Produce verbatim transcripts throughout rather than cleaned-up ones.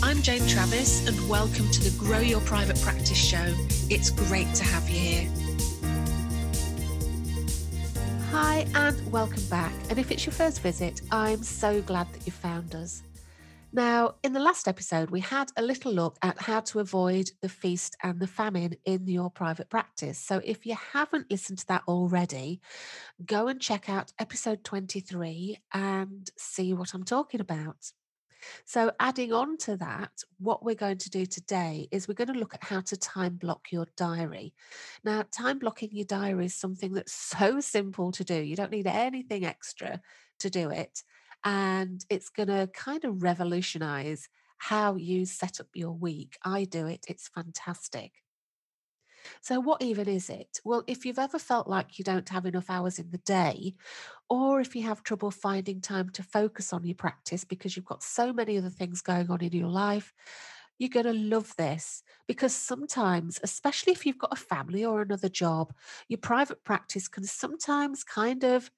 I'm Jane Travis and welcome to the Grow Your Private Practice Show. It's great to have you here. Hi and welcome back. And if it's your first visit, I'm so glad that you found us. Now, in the last episode, we had a little look at how to avoid the feast and the famine in your private practice. So if you haven't listened to that already, go and check out episode twenty-three and see what I'm talking about. So adding on to that, what we're going to do today is we're going to look at how to time block your diary. Now, time blocking your diary is something that's so simple to do. You don't need anything extra to do it. And it's going to kind of revolutionize how you set up your week. I do it. It's fantastic. So what even is it? Well, if you've ever felt like you don't have enough hours in the day, or if you have trouble finding time to focus on your practice because you've got so many other things going on in your life, you're going to love this, because sometimes, especially if you've got a family or another job, your private practice can sometimes kind of,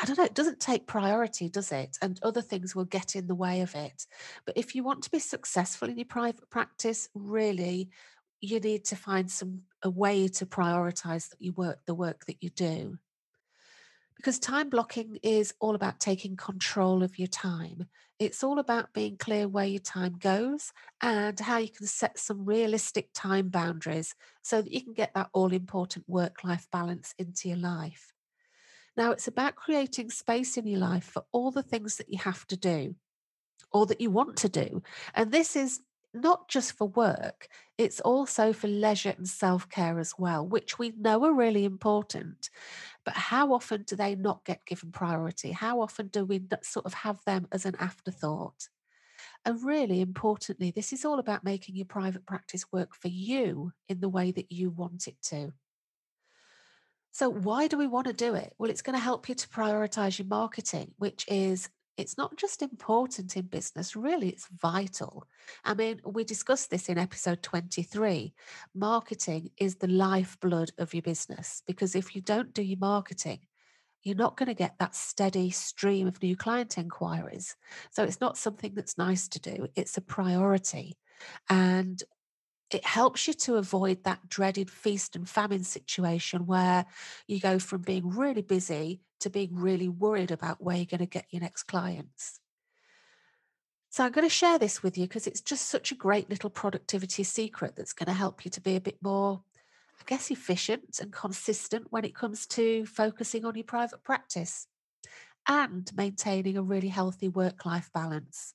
I don't know, it doesn't take priority, does it? And other things will get in the way of it. But if you want to be successful in your private practice, really, you need to find some a way to prioritise that you work the work that you do. Because time blocking is all about taking control of your time. It's all about being clear where your time goes and how you can set some realistic time boundaries so that you can get that all-important work-life balance into your life. Now, it's about creating space in your life for all the things that you have to do or that you want to do. And this is not just for work, it's also for leisure and self-care as well, which we know are really important. But how often do they not get given priority? How often do we sort of have them as an afterthought? And really importantly, this is all about making your private practice work for you in the way that you want it to. So why do we want to do it? Well, it's going to help you to prioritise your marketing, which is, it's not just important in business, really, it's vital. I mean, we discussed this in episode twenty-three. Marketing is the lifeblood of your business, because if you don't do your marketing, you're not going to get that steady stream of new client inquiries. So it's not something that's nice to do, it's a priority. And it helps you to avoid that dreaded feast and famine situation where you go from being really busy to being really worried about where you're going to get your next clients. So I'm going to share this with you because it's just such a great little productivity secret that's going to help you to be a bit more, I guess, efficient and consistent when it comes to focusing on your private practice and maintaining a really healthy work-life balance.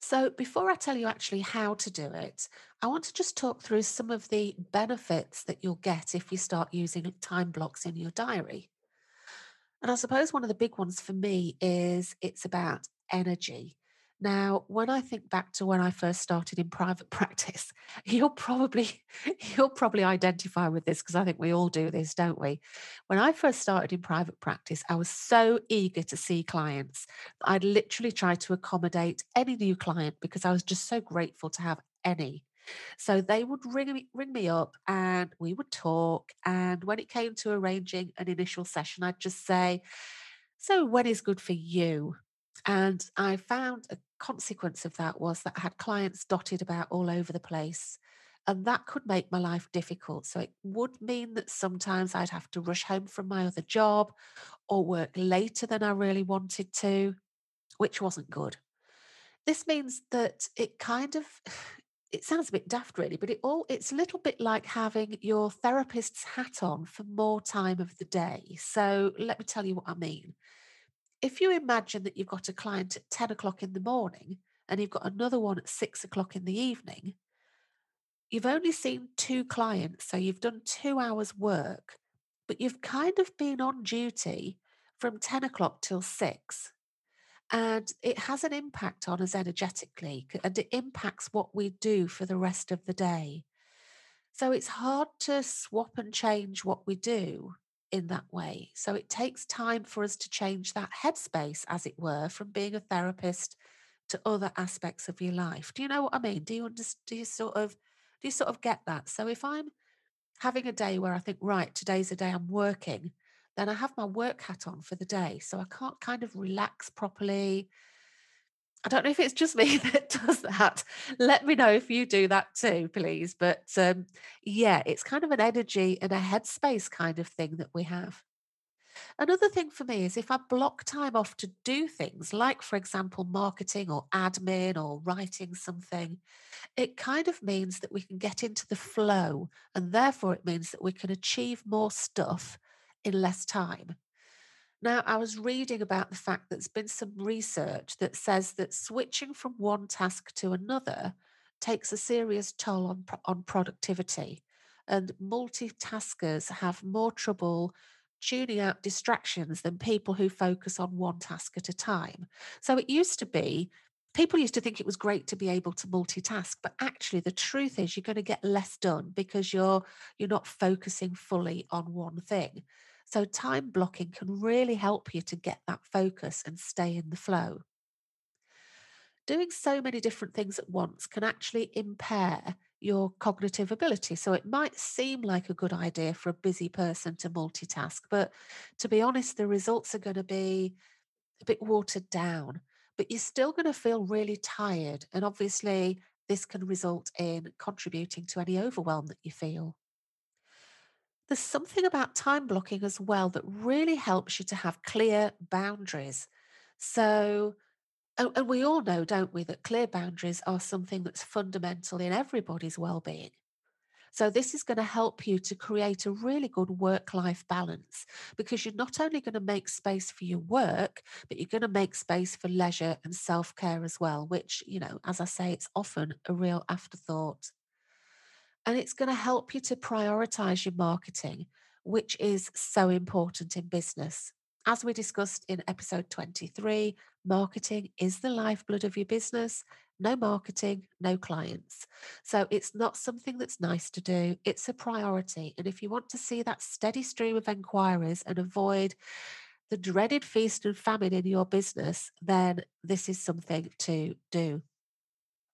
So before I tell you actually how to do it, I want to just talk through some of the benefits that you'll get if you start using time blocks in your diary. And I suppose one of the big ones for me is it's about energy. Now, when I think back to when I first started in private practice, you'll probably, you'll probably identify with this, because I think we all do this, don't we? When I first started in private practice, I was so eager to see clients. I'd literally try to accommodate any new client because I was just so grateful to have any. So they would ring me, ring me up and we would talk. And when it came to arranging an initial session, I'd just say, so when is good for you? And I found a consequence of that was that I had clients dotted about all over the place, and that could make my life difficult. So it would mean that sometimes I'd have to rush home from my other job or work later than I really wanted to, which wasn't good. This means that it kind of, it sounds a bit daft really, but it all it's a little bit like having your therapist's hat on for more time of the day. So let me tell you what I mean. If you imagine that you've got a client at ten o'clock in the morning and you've got another one at six o'clock in the evening, you've only seen two clients, so you've done two hours work, but you've kind of been on duty from ten o'clock till six. And it has an impact on us energetically, and it impacts what we do for the rest of the day. So it's hard to swap and change what we do in that way. So it takes time for us to change that headspace, as it were, from being a therapist to other aspects of your life. Do you know what I mean? Do you understand, do you sort of do you sort of get that? So if I'm having a day where I think, right, today's the day I'm working, then I have my work hat on for the day. So I can't kind of relax properly. I don't know if it's just me that does that. Let me know if you do that too, please. But um, yeah, it's kind of an energy and a headspace kind of thing that we have. Another thing for me is if I block time off to do things like, for example, marketing or admin or writing something, it kind of means that we can get into the flow, and therefore it means that we can achieve more stuff in less time. Now, I was reading about the fact that there's been some research that says that switching from one task to another takes a serious toll on, on productivity, and multitaskers have more trouble tuning out distractions than people who focus on one task at a time. So it used to be, people used to think it was great to be able to multitask, but actually the truth is you're going to get less done because you're you're not focusing fully on one thing. So time blocking can really help you to get that focus and stay in the flow. Doing so many different things at once can actually impair your cognitive ability. So it might seem like a good idea for a busy person to multitask, but to be honest, the results are going to be a bit watered down, but you're still going to feel really tired. And obviously, this can result in contributing to any overwhelm that you feel. There's something about time blocking as well that really helps you to have clear boundaries. So, and we all know, don't we, that clear boundaries are something that's fundamental in everybody's well-being. So this is going to help you to create a really good work-life balance, because you're not only going to make space for your work, but you're going to make space for leisure and self-care as well, which, you know, as I say, it's often a real afterthought. And it's going to help you to prioritise your marketing, which is so important in business. As we discussed in episode twenty-three, marketing is the lifeblood of your business. No marketing, no clients. So it's not something that's nice to do. It's a priority. And if you want to see that steady stream of enquiries and avoid the dreaded feast and famine in your business, then this is something to do.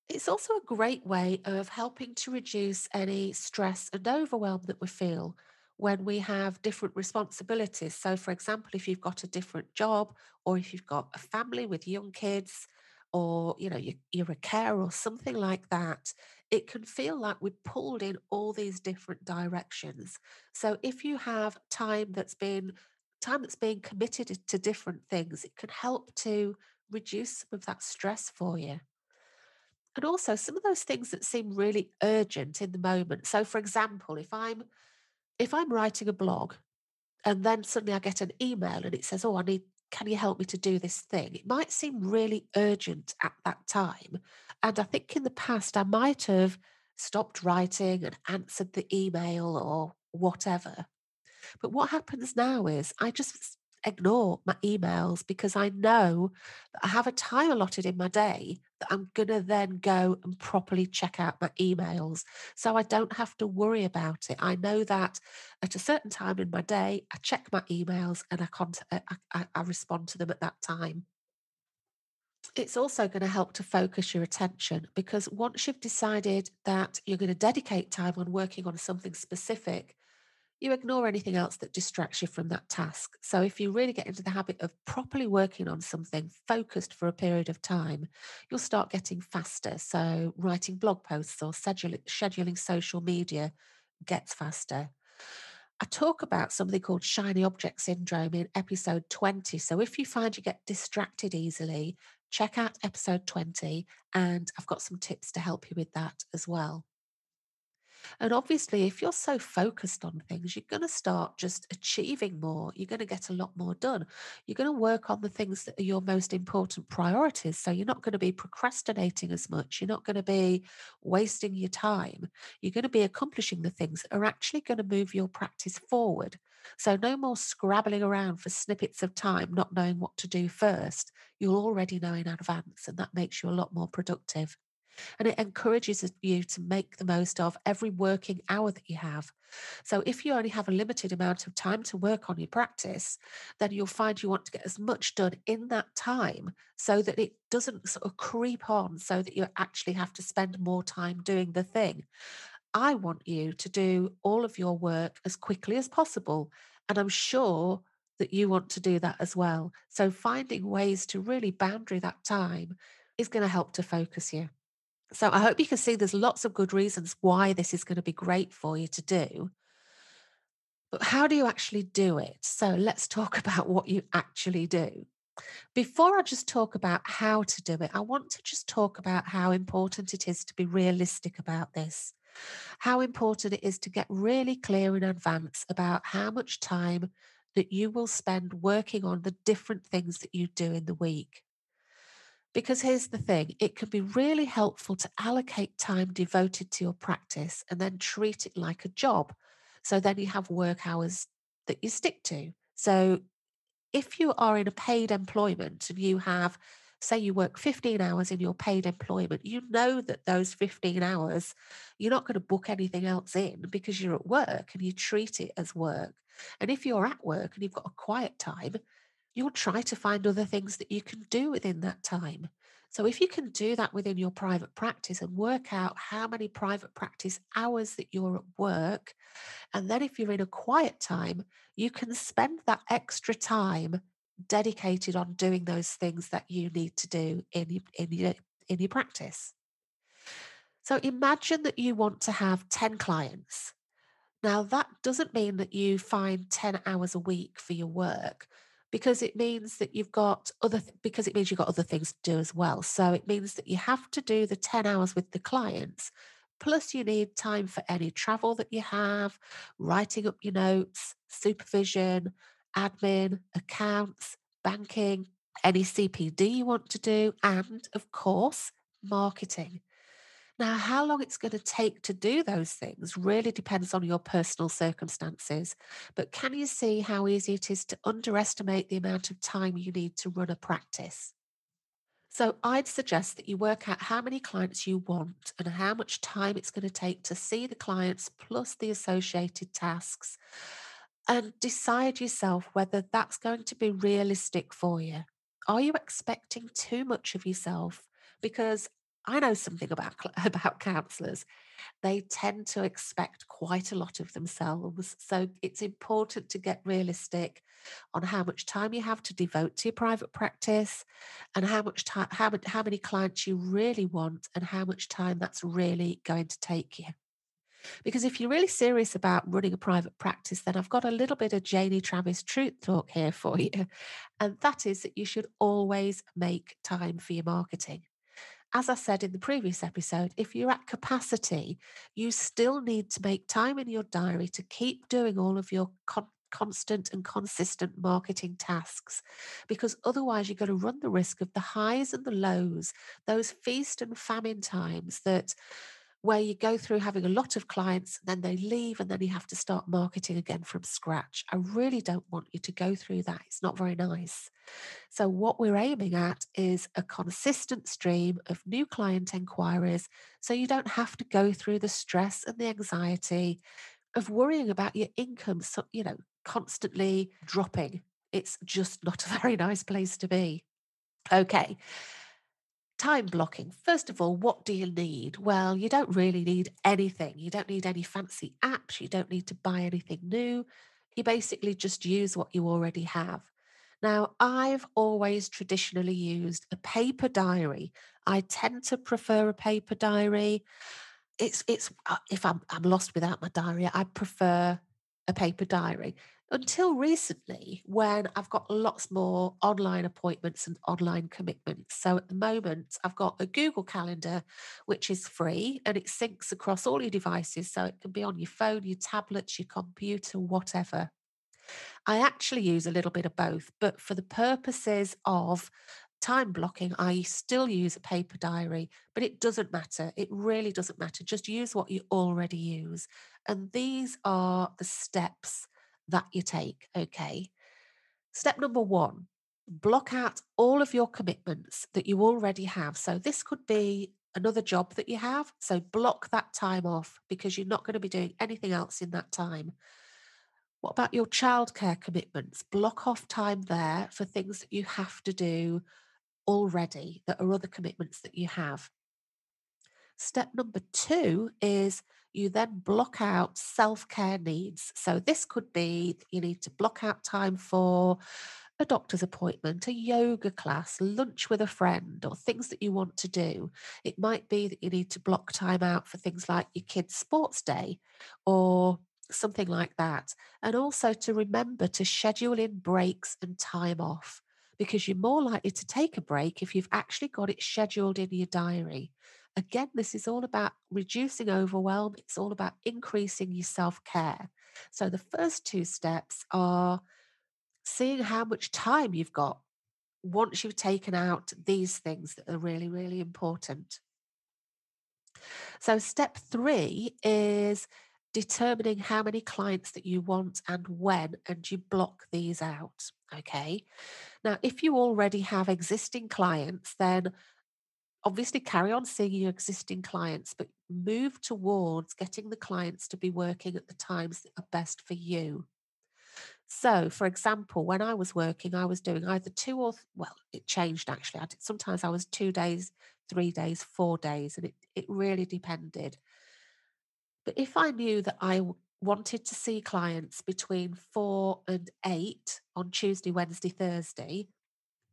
It's also a great way of helping to reduce any stress and overwhelm that we feel when we have different responsibilities. So, for example, if you've got a different job, or if you've got a family with young kids, or you know, you, you're a carer or something like that, it can feel like we're pulled in all these different directions. So if you have time that's been time that's being committed to different things, it can help to reduce some of that stress for you. And also some of those things that seem really urgent in the moment. So, for example, if I'm If I'm writing a blog and then suddenly I get an email and it says, oh, I need, can you help me to do this thing? It might seem really urgent at that time. And I think in the past I might have stopped writing and answered the email or whatever. But what happens now is I just ignore my emails, because I know that I have a time allotted in my day that I'm going to then go and properly check out my emails. So I don't have to worry about it. I know that at a certain time in my day, I check my emails and I, cont- I, I, I respond to them at that time. It's also going to help to focus your attention, because once you've decided that you're going to dedicate time on working on something specific, you ignore anything else that distracts you from that task. So if you really get into the habit of properly working on something focused for a period of time, you'll start getting faster. So writing blog posts or scheduling social media gets faster. I talk about something called shiny object syndrome in episode twenty. So if you find you get distracted easily, check out episode twenty, and I've got some tips to help you with that as well. And obviously, if you're so focused on things, you're going to start just achieving more. You're going to get a lot more done. You're going to work on the things that are your most important priorities. So you're not going to be procrastinating as much. You're not going to be wasting your time. You're going to be accomplishing the things that are actually going to move your practice forward. So no more scrabbling around for snippets of time, not knowing what to do first. You'll already know in advance, and that makes you a lot more productive. And it encourages you to make the most of every working hour that you have. So if you only have a limited amount of time to work on your practice, then you'll find you want to get as much done in that time so that it doesn't sort of creep on, so that you actually have to spend more time doing the thing. I want you to do all of your work as quickly as possible. And I'm sure that you want to do that as well. So finding ways to really boundary that time is going to help to focus you. So I hope you can see there's lots of good reasons why this is going to be great for you to do. But how do you actually do it? So let's talk about what you actually do. Before I just talk about how to do it, I want to just talk about how important it is to be realistic about this. How important it is to get really clear in advance about how much time that you will spend working on the different things that you do in the week. Because here's the thing, it can be really helpful to allocate time devoted to your practice and then treat it like a job. So then you have work hours that you stick to. So if you are in a paid employment and you have, say you work fifteen hours in your paid employment, you know that those fifteen hours, you're not going to book anything else in because you're at work and you treat it as work. And if you're at work and you've got a quiet time, you'll try to find other things that you can do within that time. So if you can do that within your private practice and work out how many private practice hours that you're at work, and then if you're in a quiet time, you can spend that extra time dedicated on doing those things that you need to do in, in, your, in your practice. So imagine that you want to have ten clients. Now, that doesn't mean that you find ten hours a week for your work, because it means that you've got other th- because it means you've got other things to do as well. So it means that you have to do the ten hours with the clients, plus you need time for any travel that you have, writing up your notes, supervision, admin, accounts, banking, any C P D you want to do, and of course, marketing. Now, how long it's going to take to do those things really depends on your personal circumstances. But can you see how easy it is to underestimate the amount of time you need to run a practice? So I'd suggest that you work out how many clients you want and how much time it's going to take to see the clients plus the associated tasks, and decide yourself whether that's going to be realistic for you. Are you expecting too much of yourself? Because I know something about, about counsellors. They tend to expect quite a lot of themselves. So it's important to get realistic on how much time you have to devote to your private practice and how much time, how, how many clients you really want and how much time that's really going to take you. Because if you're really serious about running a private practice, then I've got a little bit of Jane Travis truth talk here for you. And that is that you should always make time for your marketing. As I said in the previous episode, if you're at capacity, you still need to make time in your diary to keep doing all of your con- constant and consistent marketing tasks, because otherwise you're going to run the risk of the highs and the lows, those feast and famine times that where you go through having a lot of clients, then they leave, and then you have to start marketing again from scratch. I really don't want you to go through that. It's not very nice. So what we're aiming at is a consistent stream of new client enquiries, so you don't have to go through the stress and the anxiety of worrying about your income, so, you know, constantly dropping. It's just not a very nice place to be. Okay. Time blocking. First of all, what do you need? Well, you don't really need anything. You don't need any fancy apps. You don't need to buy anything new. You basically just use what you already have. Now, I've always traditionally used a paper diary. I tend to prefer a paper diary. It's, it's, if I'm, I'm lost without my diary, I prefer a paper diary. Until recently, when I've got lots more online appointments and online commitments. So at the moment, I've got a Google Calendar, which is free, and it syncs across all your devices. So it can be on your phone, your tablets, your computer, whatever. I actually use a little bit of both, but for the purposes of time blocking, I still use a paper diary, but it doesn't matter. It really doesn't matter. Just use what you already use. And these are the steps that you take, okay? Step number one, block out all of your commitments that you already have. So this could be another job that you have. So block that time off because you're not going to be doing anything else in that time. What about your childcare commitments? Block off time there for things that you have to do already that are other commitments that you have. Step number two is you then block out self-care needs. So this could be you need to block out time for a doctor's appointment, a yoga class, lunch with a friend, or things that you want to do. It might be that you need to block time out for things like your kids' sports day or something like that. And also to remember to schedule in breaks and time off, because you're more likely to take a break if you've actually got it scheduled in your diary. Again, this is all about reducing overwhelm. It's all about increasing your self-care. So the first two steps are seeing how much time you've got once you've taken out these things that are really, really important. So step three is determining how many clients that you want and when, and you block these out, okay? Now, if you already have existing clients, then obviously carry on seeing your existing clients, but move towards getting the clients to be working at the times that are best for you. So, for example, when I was working, I was doing either two or, th- well, it changed actually. I did, sometimes I was two days, three days, four days, and it, it really depended. But if I knew that I w- wanted to see clients between four and eight on Tuesday, Wednesday, Thursday,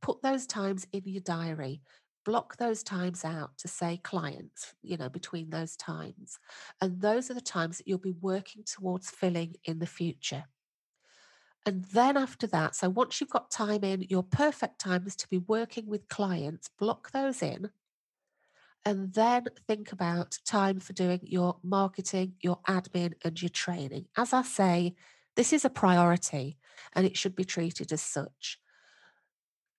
put those times in your diary. Block those times out to say clients, you know, between those times. And those are the times that you'll be working towards filling in the future. And then after that, so once you've got time in, your perfect time is to be working with clients, block those in, and then think about time for doing your marketing, your admin, and your training. As I say, this is a priority and it should be treated as such.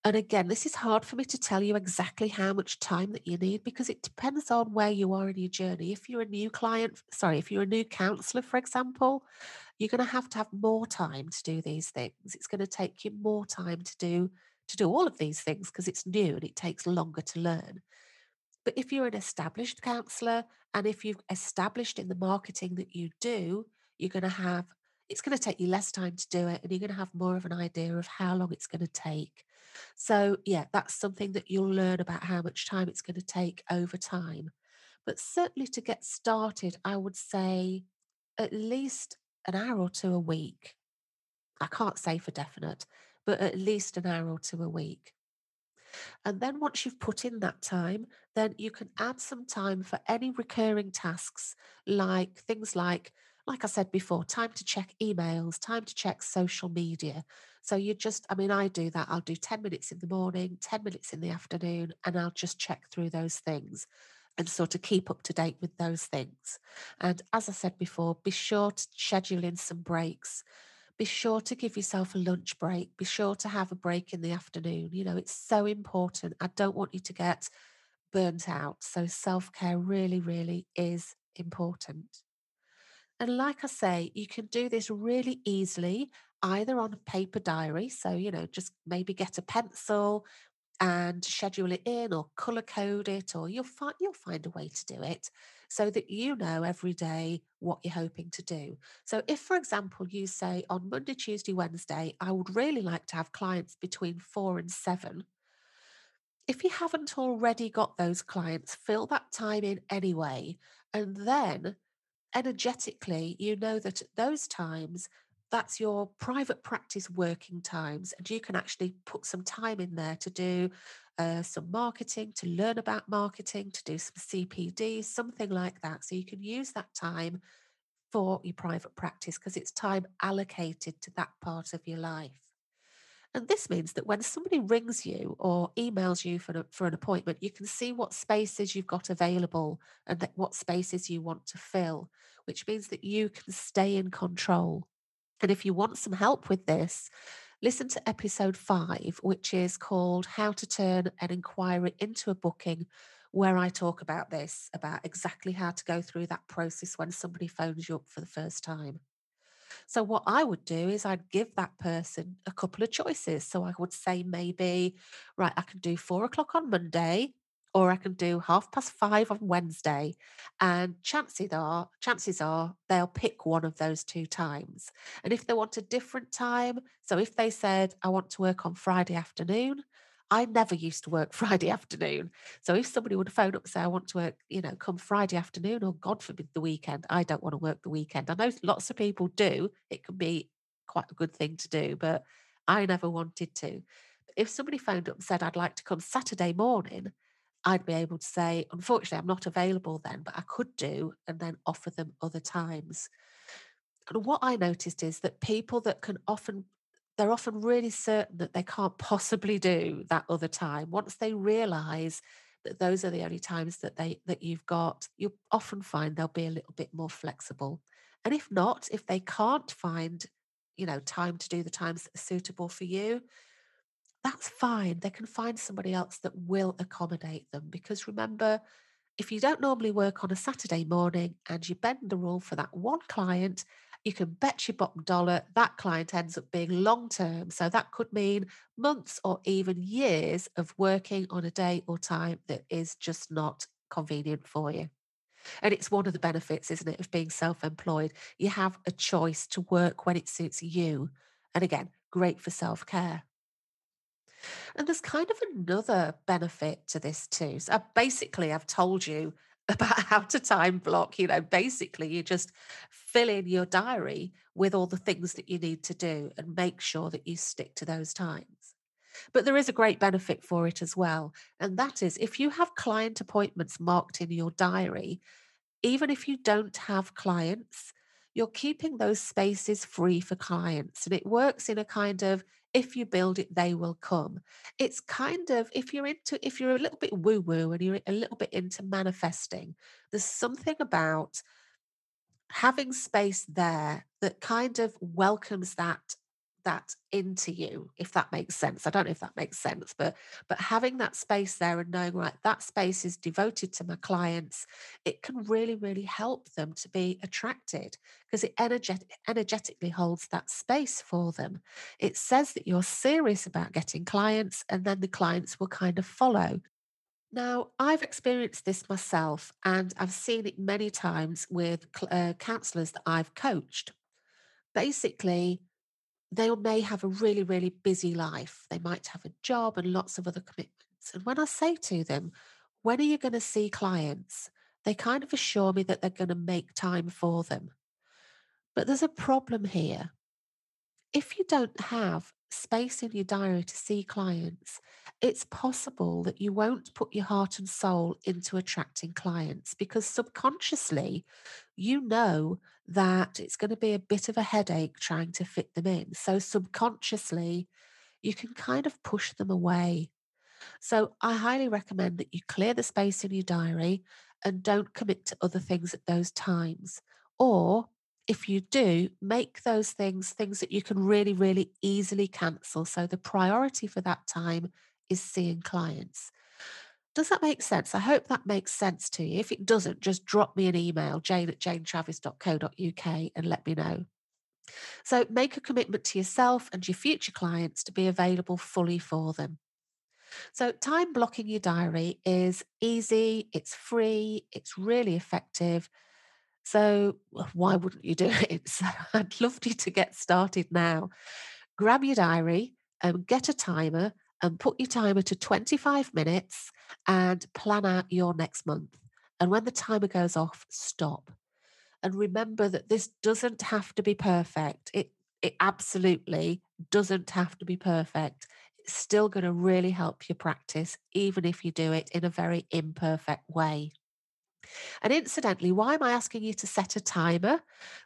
And again, this is hard for me to tell you exactly how much time that you need because it depends on where you are in your journey. If you're a new client, sorry, if you're a new counsellor, for example, you're going to have to have more time to do these things. It's going to take you more time to do, to do all of these things because it's new and it takes longer to learn. But if you're an established counsellor and if you've established in the marketing that you do, you're going to have it's going to take you less time to do it and you're going to have more of an idea of how long it's going to take. So yeah, that's something that you'll learn about how much time it's going to take over time. But certainly to get started, I would say at least an hour or two a week. I can't say for definite, but at least an hour or two a week. And then once you've put in that time, then you can add some time for any recurring tasks, like things like Like I said before, time to check emails, time to check social media. So you just, I mean, I do that. I'll do ten minutes in the morning, ten minutes in the afternoon, and I'll just check through those things and sort of keep up to date with those things. And as I said before, be sure to schedule in some breaks. Be sure to give yourself a lunch break. Be sure to have a break in the afternoon. You know, it's so important. I don't want you to get burnt out. So self-care really, really is important. And like I say, you can do this really easily, either on a paper diary. So, you know, just maybe get a pencil and schedule it in or colour code it, or you'll find, you'll find a way to do it so that you know every day what you're hoping to do. So if, for example, you say on Monday, Tuesday, Wednesday, I would really like to have clients between four and seven. If you haven't already got those clients, fill that time in anyway. And then energetically, you know that at those times, that's your private practice working times, and you can actually put some time in there to do uh, some marketing, to learn about marketing, to do some C P D, something like that. So you can use that time for your private practice because it's time allocated to that part of your life. And this means that when somebody rings you or emails you for, for an appointment, you can see what spaces you've got available and that what spaces you want to fill, which means that you can stay in control. And if you want some help with this, listen to episode five, which is called How to Turn an Inquiry into a Booking, where I talk about this, about exactly how to go through that process when somebody phones you up for the first time. So what I would do is I'd give that person a couple of choices. So I would say maybe, right, I can do four o'clock on Monday, or I can do half past five on Wednesday. And chances are, chances are they'll pick one of those two times. And if they want a different time, so if they said, I want to work on Friday afternoon, I never used to work Friday afternoon. So if somebody would phone up and say, I want to work, you know, come Friday afternoon, or God forbid the weekend, I don't want to work the weekend. I know lots of people do. It can be quite a good thing to do, but I never wanted to. If somebody phoned up and said, I'd like to come Saturday morning, I'd be able to say, unfortunately, I'm not available then, but I could do, and then offer them other times. And what I noticed is that people that can often, they're often really certain that they can't possibly do that other time. Once they realise that those are the only times that they that you've got, you'll often find they'll be a little bit more flexible. And if not, if they can't find, you know, time to do the times that are suitable for you, that's fine. They can find somebody else that will accommodate them. Because remember, if you don't normally work on a Saturday morning and you bend the rule for that one client, you can bet your bottom dollar that client ends up being long-term. So that could mean months or even years of working on a day or time that is just not convenient for you. And it's one of the benefits, isn't it, of being self-employed. You have a choice to work when it suits you. And again, great for self-care. And there's kind of another benefit to this too. So I basically, I've told you about how to time block. You know, basically you just fill in your diary with all the things that you need to do and make sure that you stick to those times. But there is a great benefit for it as well. And that is, if you have client appointments marked in your diary, even if you don't have clients, you're keeping those spaces free for clients. And it works in a kind of, if you build it, they will come. It's kind of, if you're into, if you're a little bit woo-woo and you're a little bit into manifesting, there's something about having space there that kind of welcomes that, that into you, if that makes sense. I don't know if that makes sense, but, but having that space there and knowing, right, that space is devoted to my clients, it can really, really help them to be attracted, because it energetic, energetically holds that space for them. It says that you're serious about getting clients, and then the clients will kind of follow. Now, I've experienced this myself, and I've seen it many times with uh, counsellors that I've coached. Basically, they may have a really, really busy life. They might have a job and lots of other commitments. And when I say to them, when are you going to see clients? They kind of assure me that they're going to make time for them. But there's a problem here. If you don't have space in your diary to see clients, it's possible that you won't put your heart and soul into attracting clients, because subconsciously you know that it's going to be a bit of a headache trying to fit them in. So subconsciously you can kind of push them away. So I highly recommend that you clear the space in your diary and don't commit to other things at those times. Or if you do, make those things things that you can really, really easily cancel. So the priority for that time is seeing clients. Does that make sense? I hope that makes sense to you. If it doesn't, just drop me an email, jane at jane travis dot co dot uk, and let me know. So make a commitment to yourself and your future clients to be available fully for them. So time blocking your diary is easy, it's free, it's really effective. So why wouldn't you do it? So I'd love you to get started now. Grab your diary and get a timer and put your timer to twenty-five minutes and plan out your next month. And when the timer goes off, stop. And remember that this doesn't have to be perfect. It, it absolutely doesn't have to be perfect. It's still going to really help your practice, even if you do it in a very imperfect way. And incidentally, why am I asking you to set a timer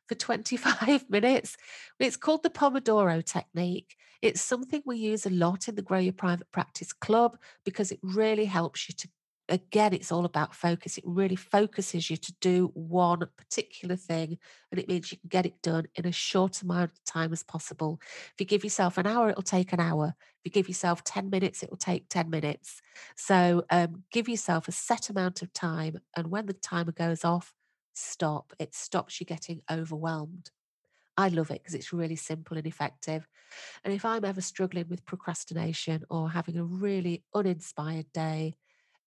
for twenty-five minutes? It's called the Pomodoro technique. It's something we use a lot in the Grow Your Private Practice Club, because it really helps you to, again, it's all about focus. It really focuses you to do one particular thing, and it means you can get it done in a short amount of time as possible. If you give yourself an hour, it'll take an hour. If you give yourself ten minutes, it'll take ten minutes. So um, give yourself a set amount of time, and when the timer goes off, stop. It stops you getting overwhelmed. I love it because it's really simple and effective. And if I'm ever struggling with procrastination or having a really uninspired day,